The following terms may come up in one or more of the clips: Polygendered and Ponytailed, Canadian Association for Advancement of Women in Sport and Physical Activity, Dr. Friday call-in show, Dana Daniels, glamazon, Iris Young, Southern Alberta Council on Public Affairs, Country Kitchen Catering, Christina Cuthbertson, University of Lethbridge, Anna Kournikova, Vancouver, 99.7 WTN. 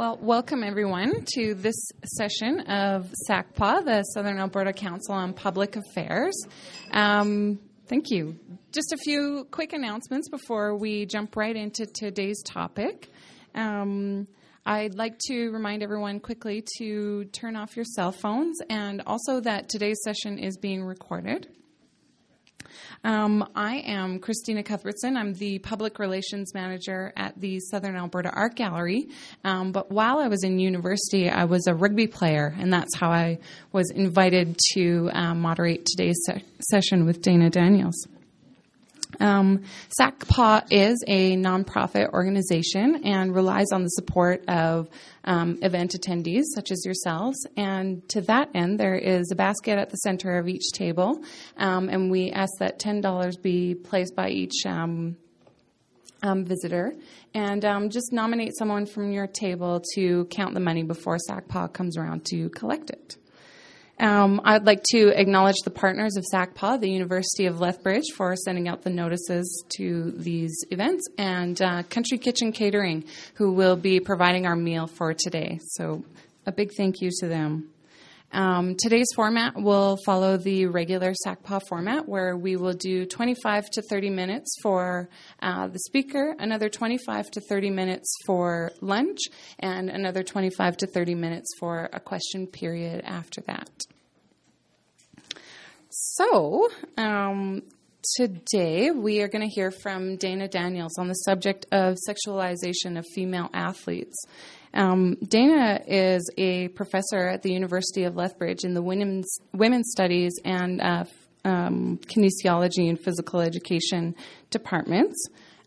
Well, welcome everyone to this session of SACPA, the Southern Alberta Council on Public Affairs. Thank you. Just a few quick announcements before we jump right into today's topic. I'd like to remind everyone quickly to turn off your cell phones, and also that today's session is being recorded. I am Christina Cuthbertson. I'm the Public Relations Manager at the Southern Alberta Art Gallery. But while I was in university, I was a rugby player, and that's how I was invited to moderate today's session with Dana Daniels. SACPA is a nonprofit organization and relies on the support of event attendees such as yourselves. And to that end, there is a basket at the center of each table, and we ask that $10 be placed by each visitor. And just nominate someone from your table to count the money before SACPA comes around to collect it. I'd like to acknowledge the partners of SACPA, the University of Lethbridge, for sending out the notices to these events, and Country Kitchen Catering, who will be providing our meal for today. So a big thank you to them. Today's format will follow the regular SACPA format, where we will do 25 to 30 minutes for the speaker, another 25 to 30 minutes for lunch, and another 25 to 30 minutes for a question period after that. So, today we are going to hear from Dana Daniels on the subject of sexualization of female athletes. Dana is a professor at the University of Lethbridge in the Women's Studies and Kinesiology and Physical Education departments.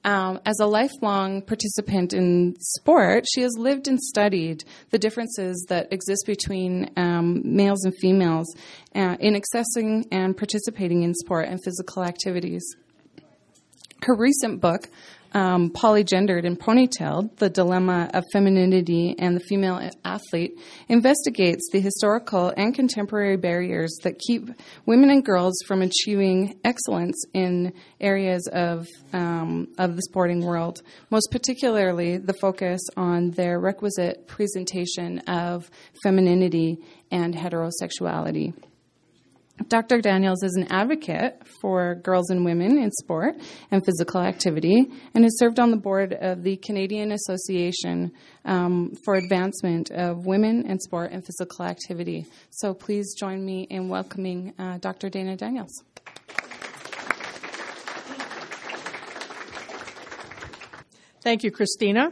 As a lifelong participant in sport, she has lived and studied the differences that exist between males and females in accessing and participating in sport and physical activities. Her recent book, Polygendered and Ponytailed, The Dilemma of Femininity and the Female Athlete, investigates the historical and contemporary barriers that keep women and girls from achieving excellence in areas of the sporting world, most particularly the focus on their requisite presentation of femininity and heterosexuality. Dr. Daniels is an advocate for girls and women in sport and physical activity, and has served on the board of the Canadian Association for Advancement of Women in Sport and Physical Activity. So please join me in welcoming Dr. Dana Daniels. Thank you, Christina,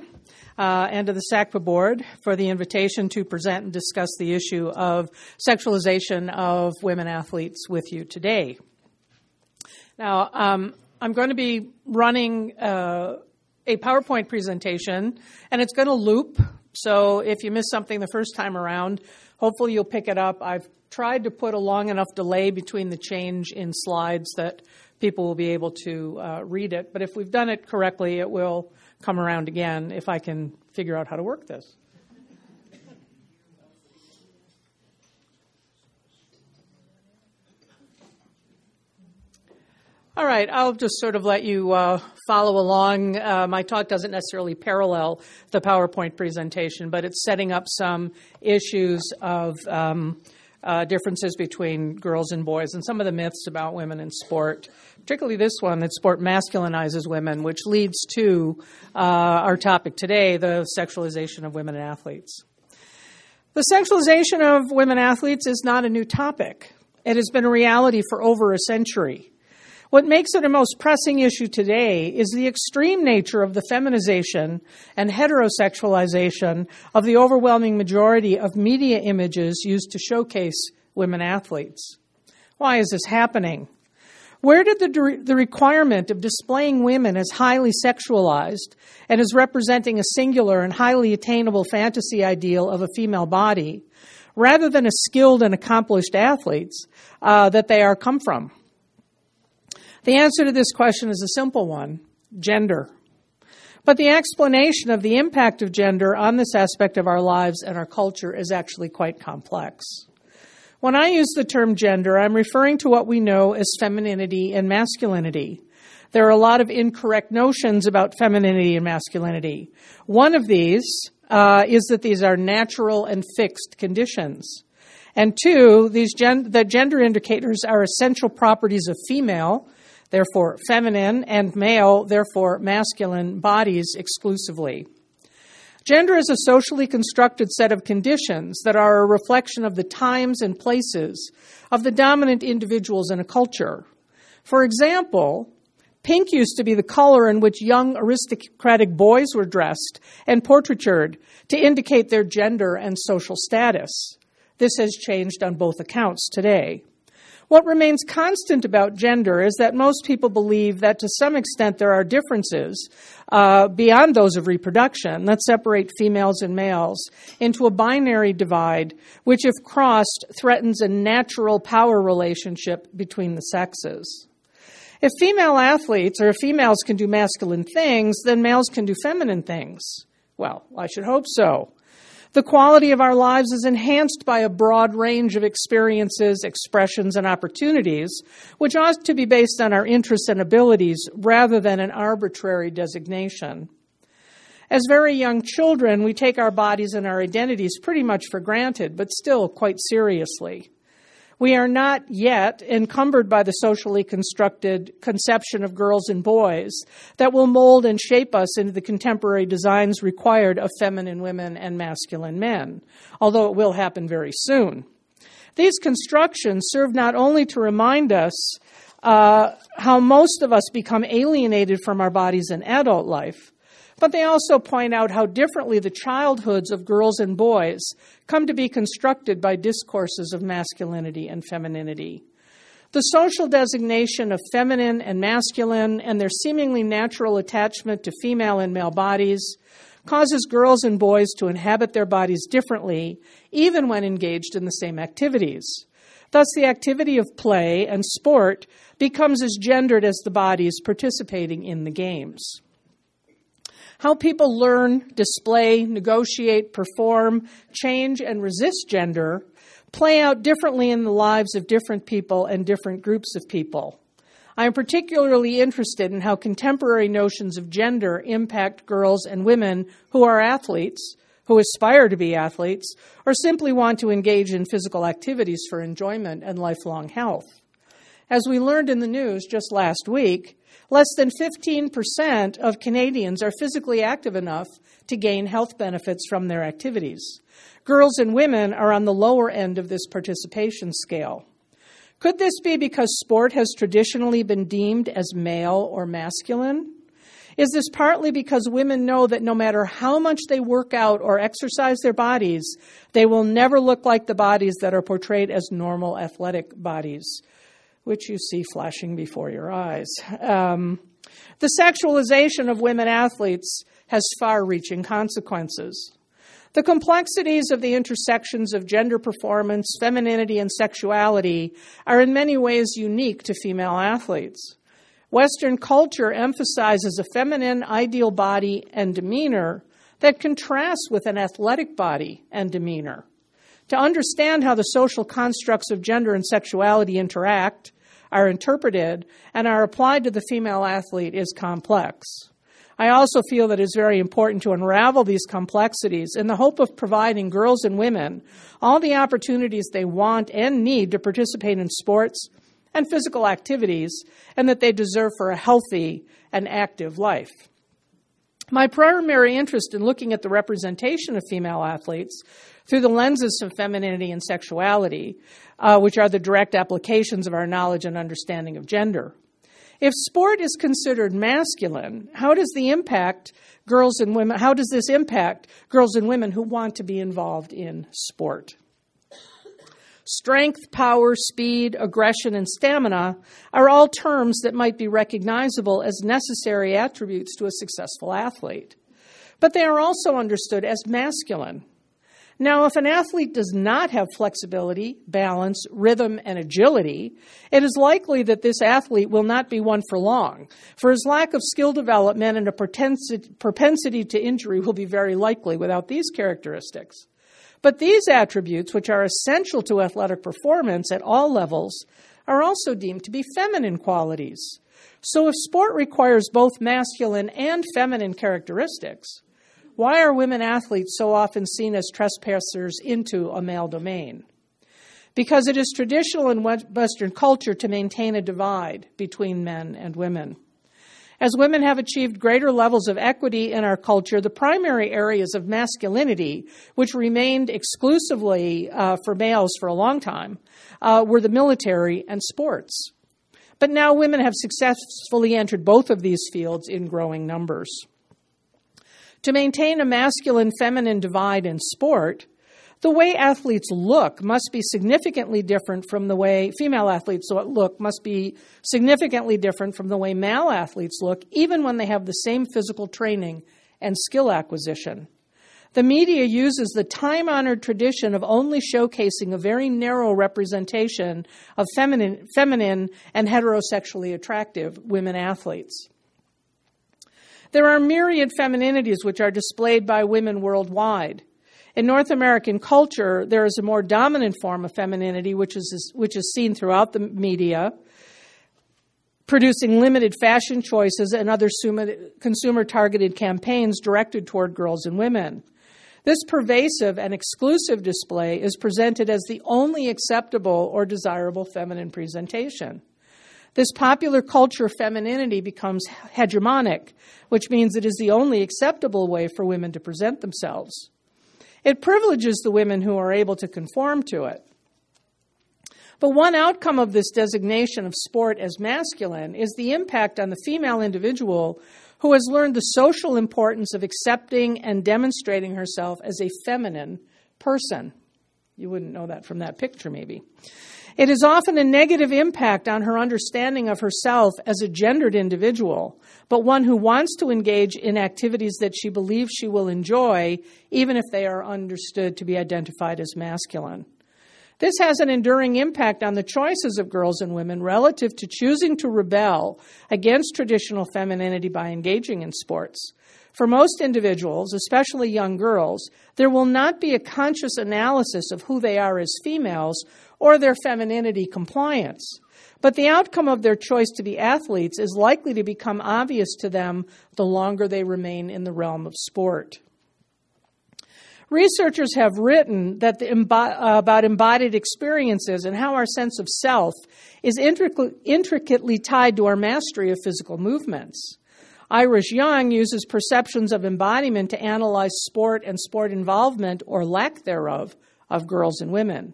and to the SACPA board for the invitation to present and discuss the issue of sexualization of women athletes with you today. Now, I'm going to be running a PowerPoint presentation, and it's going to loop, so if you miss something the first time around, hopefully you'll pick it up. I've tried to put a long enough delay between the change in slides that people will be able to read it, but if we've done it correctly, it will come around again if I can figure out how to work this. All right, I'll just sort of let you follow along. My talk doesn't necessarily parallel the PowerPoint presentation, but it's setting up some issues of differences between girls and boys, and some of the myths about women in sport, particularly this one that sport masculinizes women, which leads to our topic today, the sexualization of women athletes. The sexualization of women athletes is not a new topic. It has been a reality for over a century. What makes it a most pressing issue today is the extreme nature of the feminization and heterosexualization of the overwhelming majority of media images used to showcase women athletes. Why is this happening? Where did the requirement of displaying women as highly sexualized and as representing a singular and highly attainable fantasy ideal of a female body, rather than as skilled and accomplished athletes that they are, come from? The answer to this question is a simple one: gender. But the explanation of the impact of gender on this aspect of our lives and our culture is actually quite complex. When I use the term gender, I'm referring to what we know as femininity and masculinity. There are a lot of incorrect notions about femininity and masculinity. One of these is that these are natural and fixed conditions. And two, these the gender indicators are essential properties of female, therefore feminine, and male, therefore masculine bodies exclusively. Gender is a socially constructed set of conditions that are a reflection of the times and places of the dominant individuals in a culture. For example, pink used to be the color in which young aristocratic boys were dressed and portraitured to indicate their gender and social status. This has changed on both accounts today. What remains constant about gender is that most people believe that to some extent there are differences beyond those of reproduction that separate females and males into a binary divide, which if crossed threatens a natural power relationship between the sexes. If female athletes or females can do masculine things, then males can do feminine things. Well, I should hope so. The quality of our lives is enhanced by a broad range of experiences, expressions, and opportunities, which ought to be based on our interests and abilities rather than an arbitrary designation. As very young children, we take our bodies and our identities pretty much for granted, but still quite seriously. We are not yet encumbered by the socially constructed conception of girls and boys that will mold and shape us into the contemporary designs required of feminine women and masculine men, although it will happen very soon. These constructions serve not only to remind us how most of us become alienated from our bodies in adult life, but they also point out how differently the childhoods of girls and boys come to be constructed by discourses of masculinity and femininity. The social designation of feminine and masculine and their seemingly natural attachment to female and male bodies causes girls and boys to inhabit their bodies differently, even when engaged in the same activities. Thus, the activity of play and sport becomes as gendered as the bodies participating in the games. How people learn, display, negotiate, perform, change, and resist gender play out differently in the lives of different people and different groups of people. I am particularly interested in how contemporary notions of gender impact girls and women who are athletes, who aspire to be athletes, or simply want to engage in physical activities for enjoyment and lifelong health. As we learned in the news just last week, less than 15% of Canadians are physically active enough to gain health benefits from their activities. Girls and women are on the lower end of this participation scale. Could this be because sport has traditionally been deemed as male or masculine? Is this partly because women know that no matter how much they work out or exercise their bodies, they will never look like the bodies that are portrayed as normal athletic bodies, which you see flashing before your eyes? The sexualization of women athletes has far-reaching consequences. The complexities of the intersections of gender performance, femininity, and sexuality are in many ways unique to female athletes. Western culture emphasizes a feminine ideal body and demeanor that contrasts with an athletic body and demeanor. To understand how the social constructs of gender and sexuality interact, are interpreted, and are applied to the female athlete is complex. I also feel that it is very important to unravel these complexities in the hope of providing girls and women all the opportunities they want and need to participate in sports and physical activities, and that they deserve for a healthy and active life. My primary interest in looking at the representation of female athletes through the lenses of femininity and sexuality, which are the direct applications of our knowledge and understanding of gender. If sport is considered masculine, how does this impact girls and women who want to be involved in sport? Strength, power, speed, aggression, and stamina are all terms that might be recognizable as necessary attributes to a successful athlete. But they are also understood as masculine. Now, if an athlete does not have flexibility, balance, rhythm, and agility, it is likely that this athlete will not be one for long, for his lack of skill development and a propensity to injury will be very likely without these characteristics. But these attributes, which are essential to athletic performance at all levels, are also deemed to be feminine qualities. So if sport requires both masculine and feminine characteristics, Why are women athletes so often seen as trespassers into a male domain? Because it is traditional in Western culture to maintain a divide between men and women. As women have achieved greater levels of equity in our culture, the primary areas of masculinity, which remained exclusively for males for a long time, were the military and sports. But now women have successfully entered both of these fields in growing numbers. To maintain a masculine-feminine divide in sport, the way athletes look must be significantly different from the way female athletes look, must be significantly different from the way male athletes look, even when they have the same physical training and skill acquisition. The media uses the time-honored tradition of only showcasing a very narrow representation of feminine and heterosexually attractive women athletes. There are myriad femininities which are displayed by women worldwide. In North American culture, there is a more dominant form of femininity which is seen throughout the media, producing limited fashion choices and other consumer-targeted campaigns directed toward girls and women. This pervasive and exclusive display is presented as the only acceptable or desirable feminine presentation. This popular culture of femininity becomes hegemonic, which means it is the only acceptable way for women to present themselves. It privileges the women who are able to conform to it. But one outcome of this designation of sport as masculine is the impact on the female individual who has learned the social importance of accepting and demonstrating herself as a feminine person. You wouldn't know that from that picture, maybe. It is often a negative impact on her understanding of herself as a gendered individual, but one who wants to engage in activities that she believes she will enjoy, even if they are understood to be identified as masculine. This has an enduring impact on the choices of girls and women relative to choosing to rebel against traditional femininity by engaging in sports. For most individuals, especially young girls, there will not be a conscious analysis of who they are as females or their femininity compliance. But the outcome of their choice to be athletes is likely to become obvious to them the longer they remain in the realm of sport. Researchers have written that about embodied experiences and how our sense of self is intricately tied to our mastery of physical movements. Iris Young uses perceptions of embodiment to analyze sport and sport involvement, or lack thereof, of girls and women.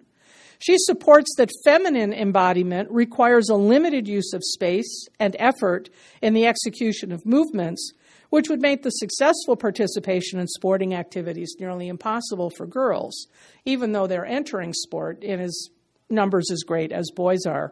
She supports that feminine embodiment requires a limited use of space and effort in the execution of movements, which would make the successful participation in sporting activities nearly impossible for girls, even though they're entering sport in as numbers as great as boys are.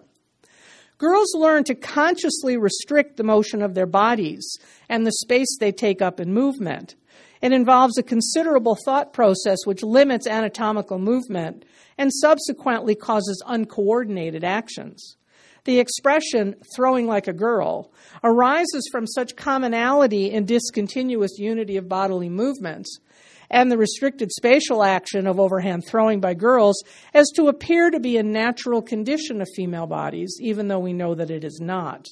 Girls learn to consciously restrict the motion of their bodies and the space they take up in movement. It involves a considerable thought process which limits anatomical movement and subsequently causes uncoordinated actions. The expression, throwing like a girl, arises from such commonality and discontinuous unity of bodily movements and the restricted spatial action of overhand throwing by girls as to appear to be a natural condition of female bodies, even though we know that it is not.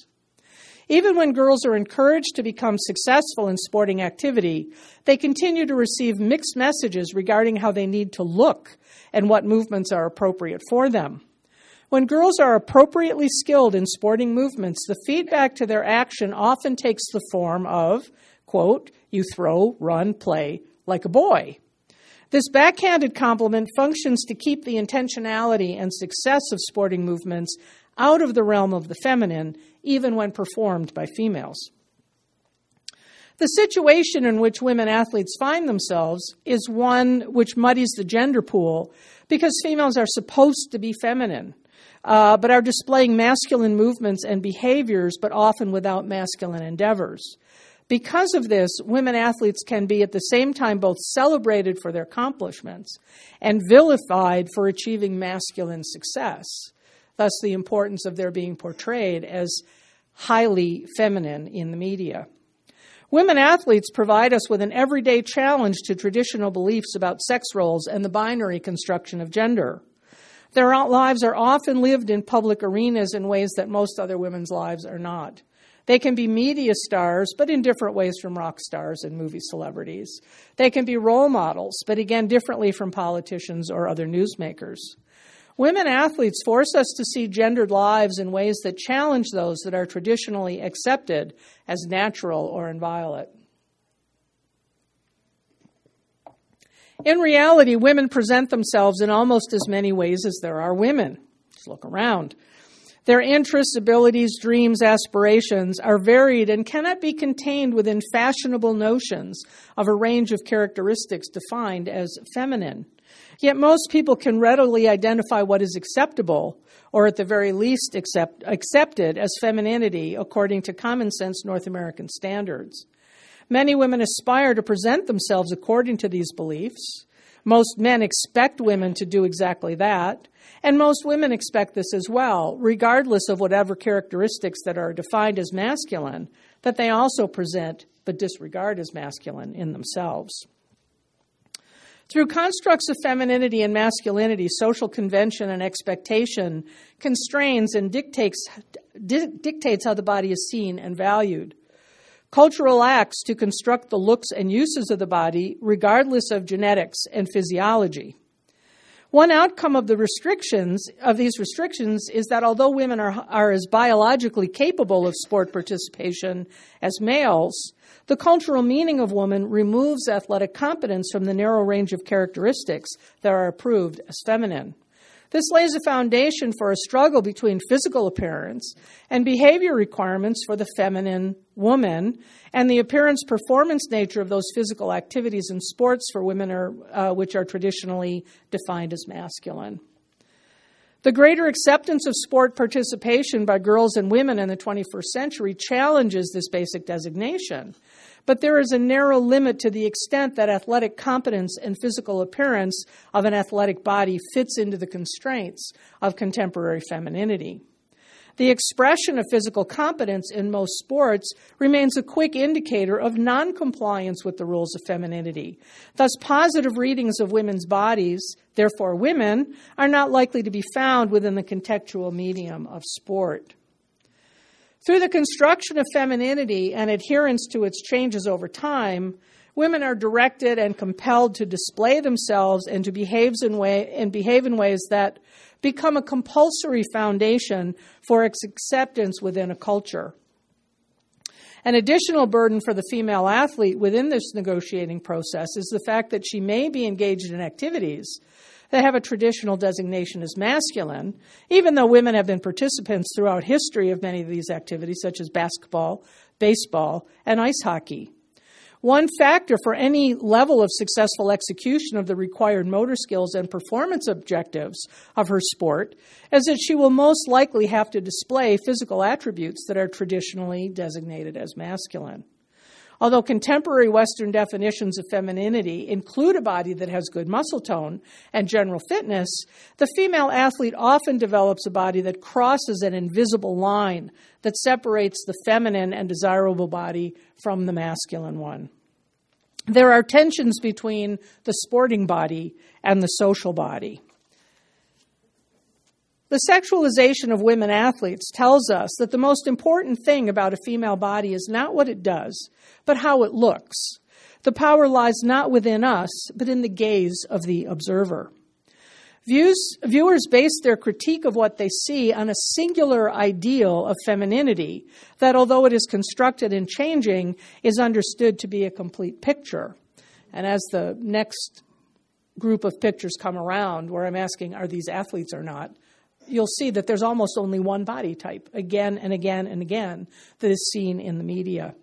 Even when girls are encouraged to become successful in sporting activity, they continue to receive mixed messages regarding how they need to look and what movements are appropriate for them. When girls are appropriately skilled in sporting movements, the feedback to their action often takes the form of, quote, "you throw, run, play like a boy." This backhanded compliment functions to keep the intentionality and success of sporting movements out of the realm of the feminine, even when performed by females. The situation in which women athletes find themselves is one which muddies the gender pool because females are supposed to be feminine, but are displaying masculine movements and behaviors, but often without masculine endeavors. Because of this, women athletes can be at the same time both celebrated for their accomplishments and vilified for achieving masculine success, thus the importance of their being portrayed as highly feminine in the media. Women athletes provide us with an everyday challenge to traditional beliefs about sex roles and the binary construction of gender. Their lives are often lived in public arenas in ways that most other women's lives are not. They can be media stars, but in different ways from rock stars and movie celebrities. They can be role models, but again, differently from politicians or other newsmakers. Women athletes force us to see gendered lives in ways that challenge those that are traditionally accepted as natural or inviolate. In reality, women present themselves in almost as many ways as there are women. Just look around. Their interests, abilities, dreams, aspirations are varied and cannot be contained within fashionable notions of a range of characteristics defined as feminine. Yet most people can readily identify what is acceptable, or at the very least accepted as femininity according to common sense North American standards. Many women aspire to present themselves according to these beliefs. Most men expect women to do exactly that, and most women expect this as well, regardless of whatever characteristics that are defined as masculine, that they also present but disregard as masculine in themselves. Through constructs of femininity and masculinity, social convention and expectation constrains and dictates how the body is seen and valued. Cultural acts to construct the looks and uses of the body, regardless of genetics and physiology. One outcome of these restrictions is that although women are as biologically capable of sport participation as males, the cultural meaning of woman removes athletic competence from the narrow range of characteristics that are approved as feminine. This lays a foundation for a struggle between physical appearance and behavior requirements for the feminine woman, and the appearance-performance nature of those physical activities and sports for women which are traditionally defined as masculine. The greater acceptance of sport participation by girls and women in the 21st century challenges this basic designation. But there is a narrow limit to the extent that athletic competence and physical appearance of an athletic body fits into the constraints of contemporary femininity. The expression of physical competence in most sports remains a quick indicator of noncompliance with the rules of femininity. Thus, positive readings of women's bodies, therefore women, are not likely to be found within the contextual medium of sport. Through the construction of femininity and adherence to its changes over time, women are directed and compelled to display themselves and to behave in ways that become a compulsory foundation for its acceptance within a culture. An additional burden for the female athlete within this negotiating process is the fact that she may be engaged in activities that have a traditional designation as masculine, even though women have been participants throughout history of many of these activities, such as basketball, baseball, and ice hockey. One factor for any level of successful execution of the required motor skills and performance objectives of her sport is that she will most likely have to display physical attributes that are traditionally designated as masculine. Although contemporary Western definitions of femininity include a body that has good muscle tone and general fitness, the female athlete often develops a body that crosses an invisible line that separates the feminine and desirable body from the masculine one. There are tensions between the sporting body and the social body. The sexualization of women athletes tells us that the most important thing about a female body is not what it does, but how it looks. The power lies not within us, but in the gaze of the observer. Viewers base their critique of what they see on a singular ideal of femininity that, although it is constructed and changing, is understood to be a complete picture. And as the next group of pictures come around, where I'm asking, are these athletes or not, you'll see that there's almost only one body type, again and again and again, that is seen in the media.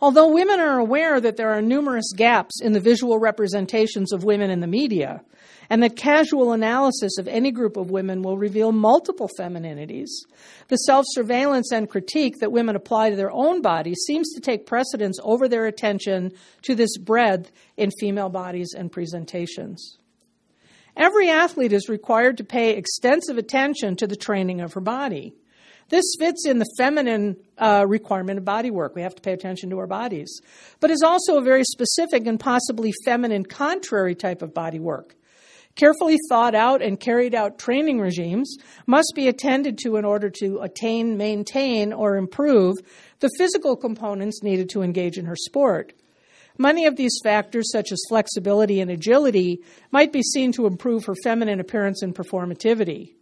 Although women are aware that there are numerous gaps in the visual representations of women in the media, and that casual analysis of any group of women will reveal multiple femininities, the self-surveillance and critique that women apply to their own bodies seems to take precedence over their attention to this breadth in female bodies and presentations. Every athlete is required to pay extensive attention to the training of her body. This fits in the feminine requirement of body work. We have to pay attention to our bodies. But is also a very specific and possibly feminine contrary type of body work. Carefully thought out and carried out training regimes must be attended to in order to attain, maintain, or improve the physical components needed to engage in her sport. Many of these factors, such as flexibility and agility, might be seen to improve her feminine appearance and performativity.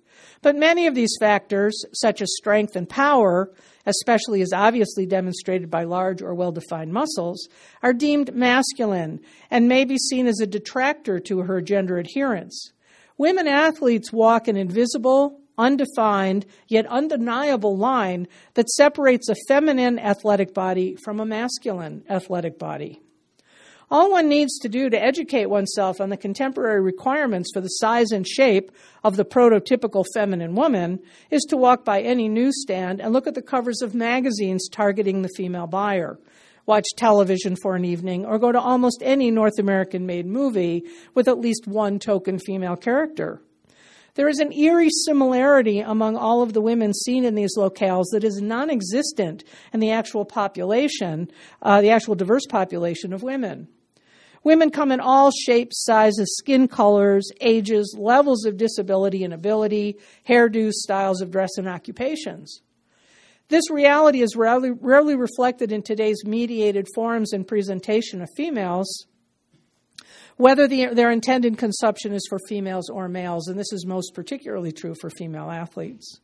But many of these factors, such as strength and power, especially as obviously demonstrated by large or well-defined muscles, are deemed masculine and may be seen as a detractor to her gender adherence. Women athletes walk an invisible, undefined, yet undeniable line that separates a feminine athletic body from a masculine athletic body. All one needs to do to educate oneself on the contemporary requirements for the size and shape of the prototypical feminine woman is to walk by any newsstand and look at the covers of magazines targeting the female buyer, watch television for an evening, or go to almost any North American-made movie with at least one token female character. There is an eerie similarity among all of the women seen in these locales that is non-existent in the actual population, the actual diverse population of women. Women come in all shapes, sizes, skin colors, ages, levels of disability and ability, hairdos, styles of dress, and occupations. This reality is rarely reflected in today's mediated forums and presentation of females, whether their intended consumption is for females or males, and this is most particularly true for female athletes.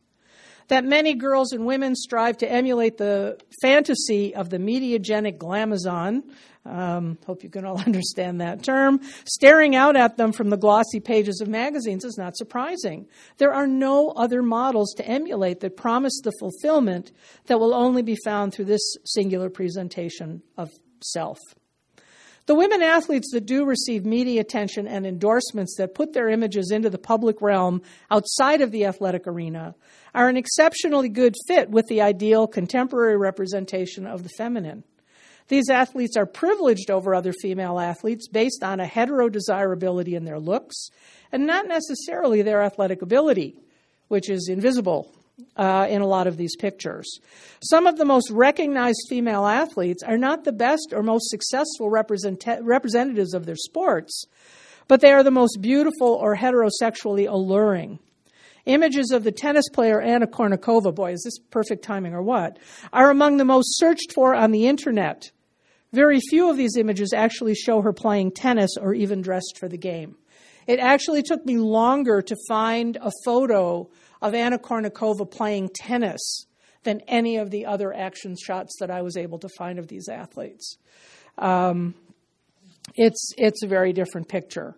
That many girls and women strive to emulate the fantasy of the mediagenic glamazon, hope you can all understand that term, staring out at them from the glossy pages of magazines is not surprising. There are no other models to emulate that promise the fulfillment that will only be found through this singular presentation of self. The women athletes that do receive media attention and endorsements that put their images into the public realm outside of the athletic arena are an exceptionally good fit with the ideal contemporary representation of the feminine. These athletes are privileged over other female athletes based on a hetero-desirability in their looks and not necessarily their athletic ability, which is invisible in a lot of these pictures. Some of the most recognized female athletes are not the best or most successful representatives of their sports, but they are the most beautiful or heterosexually alluring. Images of the tennis player Anna Kournikova, boy, is this perfect timing or what, are among the most searched for on the internet. Very few of these images actually show her playing tennis or even dressed for the game. It actually took me longer to find a photo of Anna Kournikova playing tennis than any of the other action shots that I was able to find of these athletes. It's a very different picture.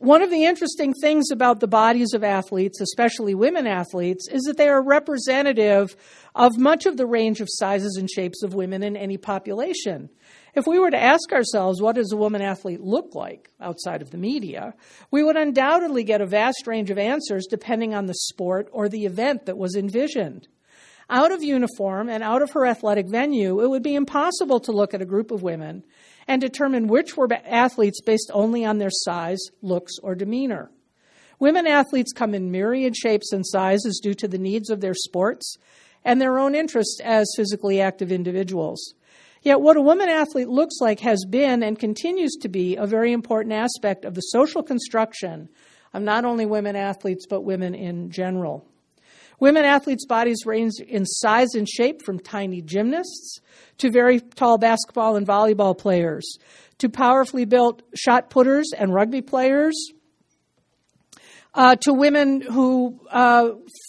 One of the interesting things about the bodies of athletes, especially women athletes, is that they are representative of much of the range of sizes and shapes of women in any population. If we were to ask ourselves, what does a woman athlete look like outside of the media, we would undoubtedly get a vast range of answers depending on the sport or the event that was envisioned. Out of uniform and out of her athletic venue, it would be impossible to look at a group of women and determine which were athletes based only on their size, looks, or demeanor. Women athletes come in myriad shapes and sizes due to the needs of their sports and their own interests as physically active individuals. Yet what a woman athlete looks like has been and continues to be a very important aspect of the social construction of not only women athletes, but women in general. Women athletes' bodies range in size and shape from tiny gymnasts to very tall basketball and volleyball players, to powerfully built shot putters and rugby players, to women who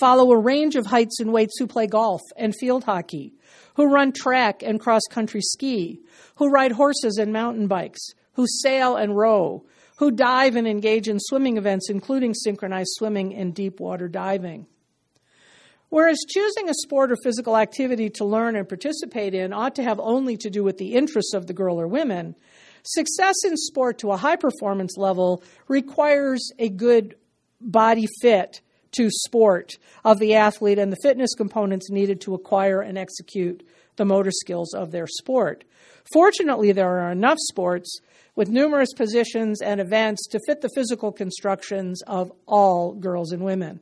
follow a range of heights and weights, who play golf and field hockey, who run track and cross-country ski, who ride horses and mountain bikes, who sail and row, who dive and engage in swimming events, including synchronized swimming and deep water diving. Whereas choosing a sport or physical activity to learn and participate in ought to have only to do with the interests of the girl or women, success in sport to a high performance level requires a good body fit to sport of the athlete and the fitness components needed to acquire and execute the motor skills of their sport. Fortunately, there are enough sports with numerous positions and events to fit the physical constructions of all girls and women.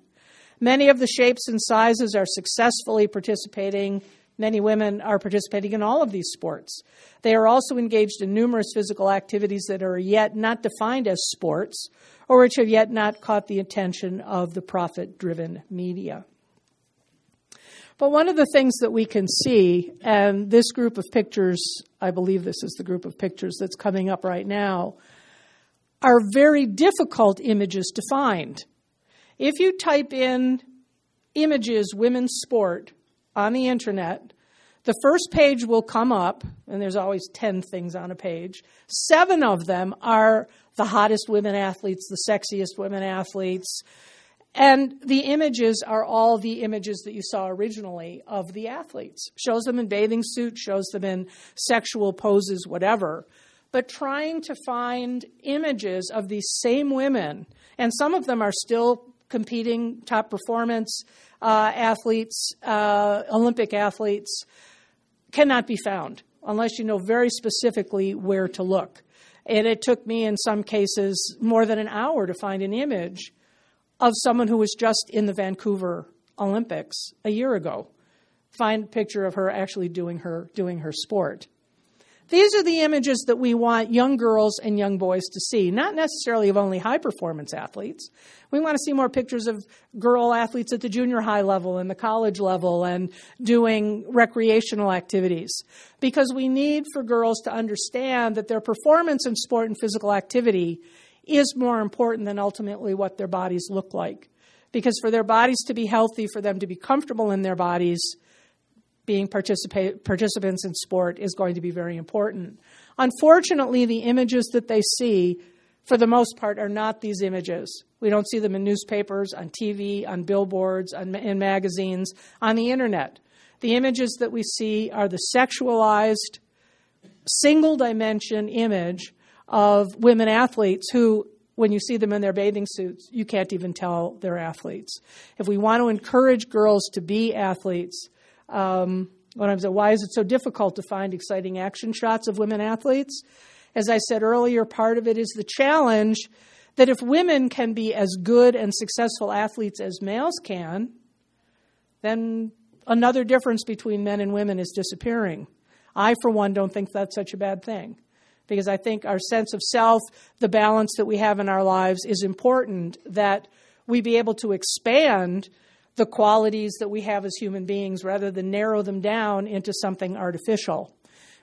Many of the shapes and sizes are successfully participating Many women are participating in all of these sports. They are also engaged in numerous physical activities that are yet not defined as sports or which have yet not caught the attention of the profit-driven media. But one of the things that we can see, and this group of pictures, I believe this is the group of pictures that's coming up right now, are very difficult images to find. If you type in images women's sport on the internet, the first page will come up, and there's always 10 things on a page. 7 of them are the hottest women athletes, the sexiest women athletes, and the images are all the images that you saw originally of the athletes. Shows them in bathing suits, shows them in sexual poses, whatever. But trying to find images of these same women, and some of them are still competing, top performance athletes, Olympic athletes, cannot be found unless you know very specifically where to look. And it took me, in some cases, more than an hour to find an image of someone who was just in the Vancouver Olympics a year ago. Find a picture of her actually doing her sport. These are the images that we want young girls and young boys to see, not necessarily of only high-performance athletes. We want to see more pictures of girl athletes at the junior high level and the college level and doing recreational activities, because we need for girls to understand that their performance in sport and physical activity is more important than ultimately what their bodies look like. Because for their bodies to be healthy, for them to be comfortable in their bodies, being participants in sport is going to be very important. Unfortunately, the images that they see, for the most part, are not these images. We don't see them in newspapers, on TV, on billboards, in magazines, on the internet. The images that we see are the sexualized, single-dimension image of women athletes who, when you see them in their bathing suits, you can't even tell they're athletes. If we want to encourage girls to be athletes, why is it so difficult to find exciting action shots of women athletes? As I said earlier, part of it is the challenge that if women can be as good and successful athletes as males can, then another difference between men and women is disappearing. I, for one, don't think that's such a bad thing, because I think our sense of self, the balance that we have in our lives, is important, that we be able to expand the qualities that we have as human beings rather than narrow them down into something artificial.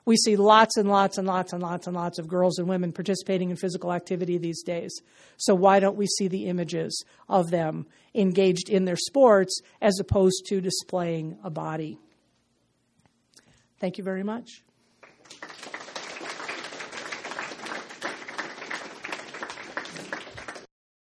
We see lots and lots and lots and lots and lots of girls and women participating in physical activity these days. So why don't we see the images of them engaged in their sports as opposed to displaying a body? Thank you very much.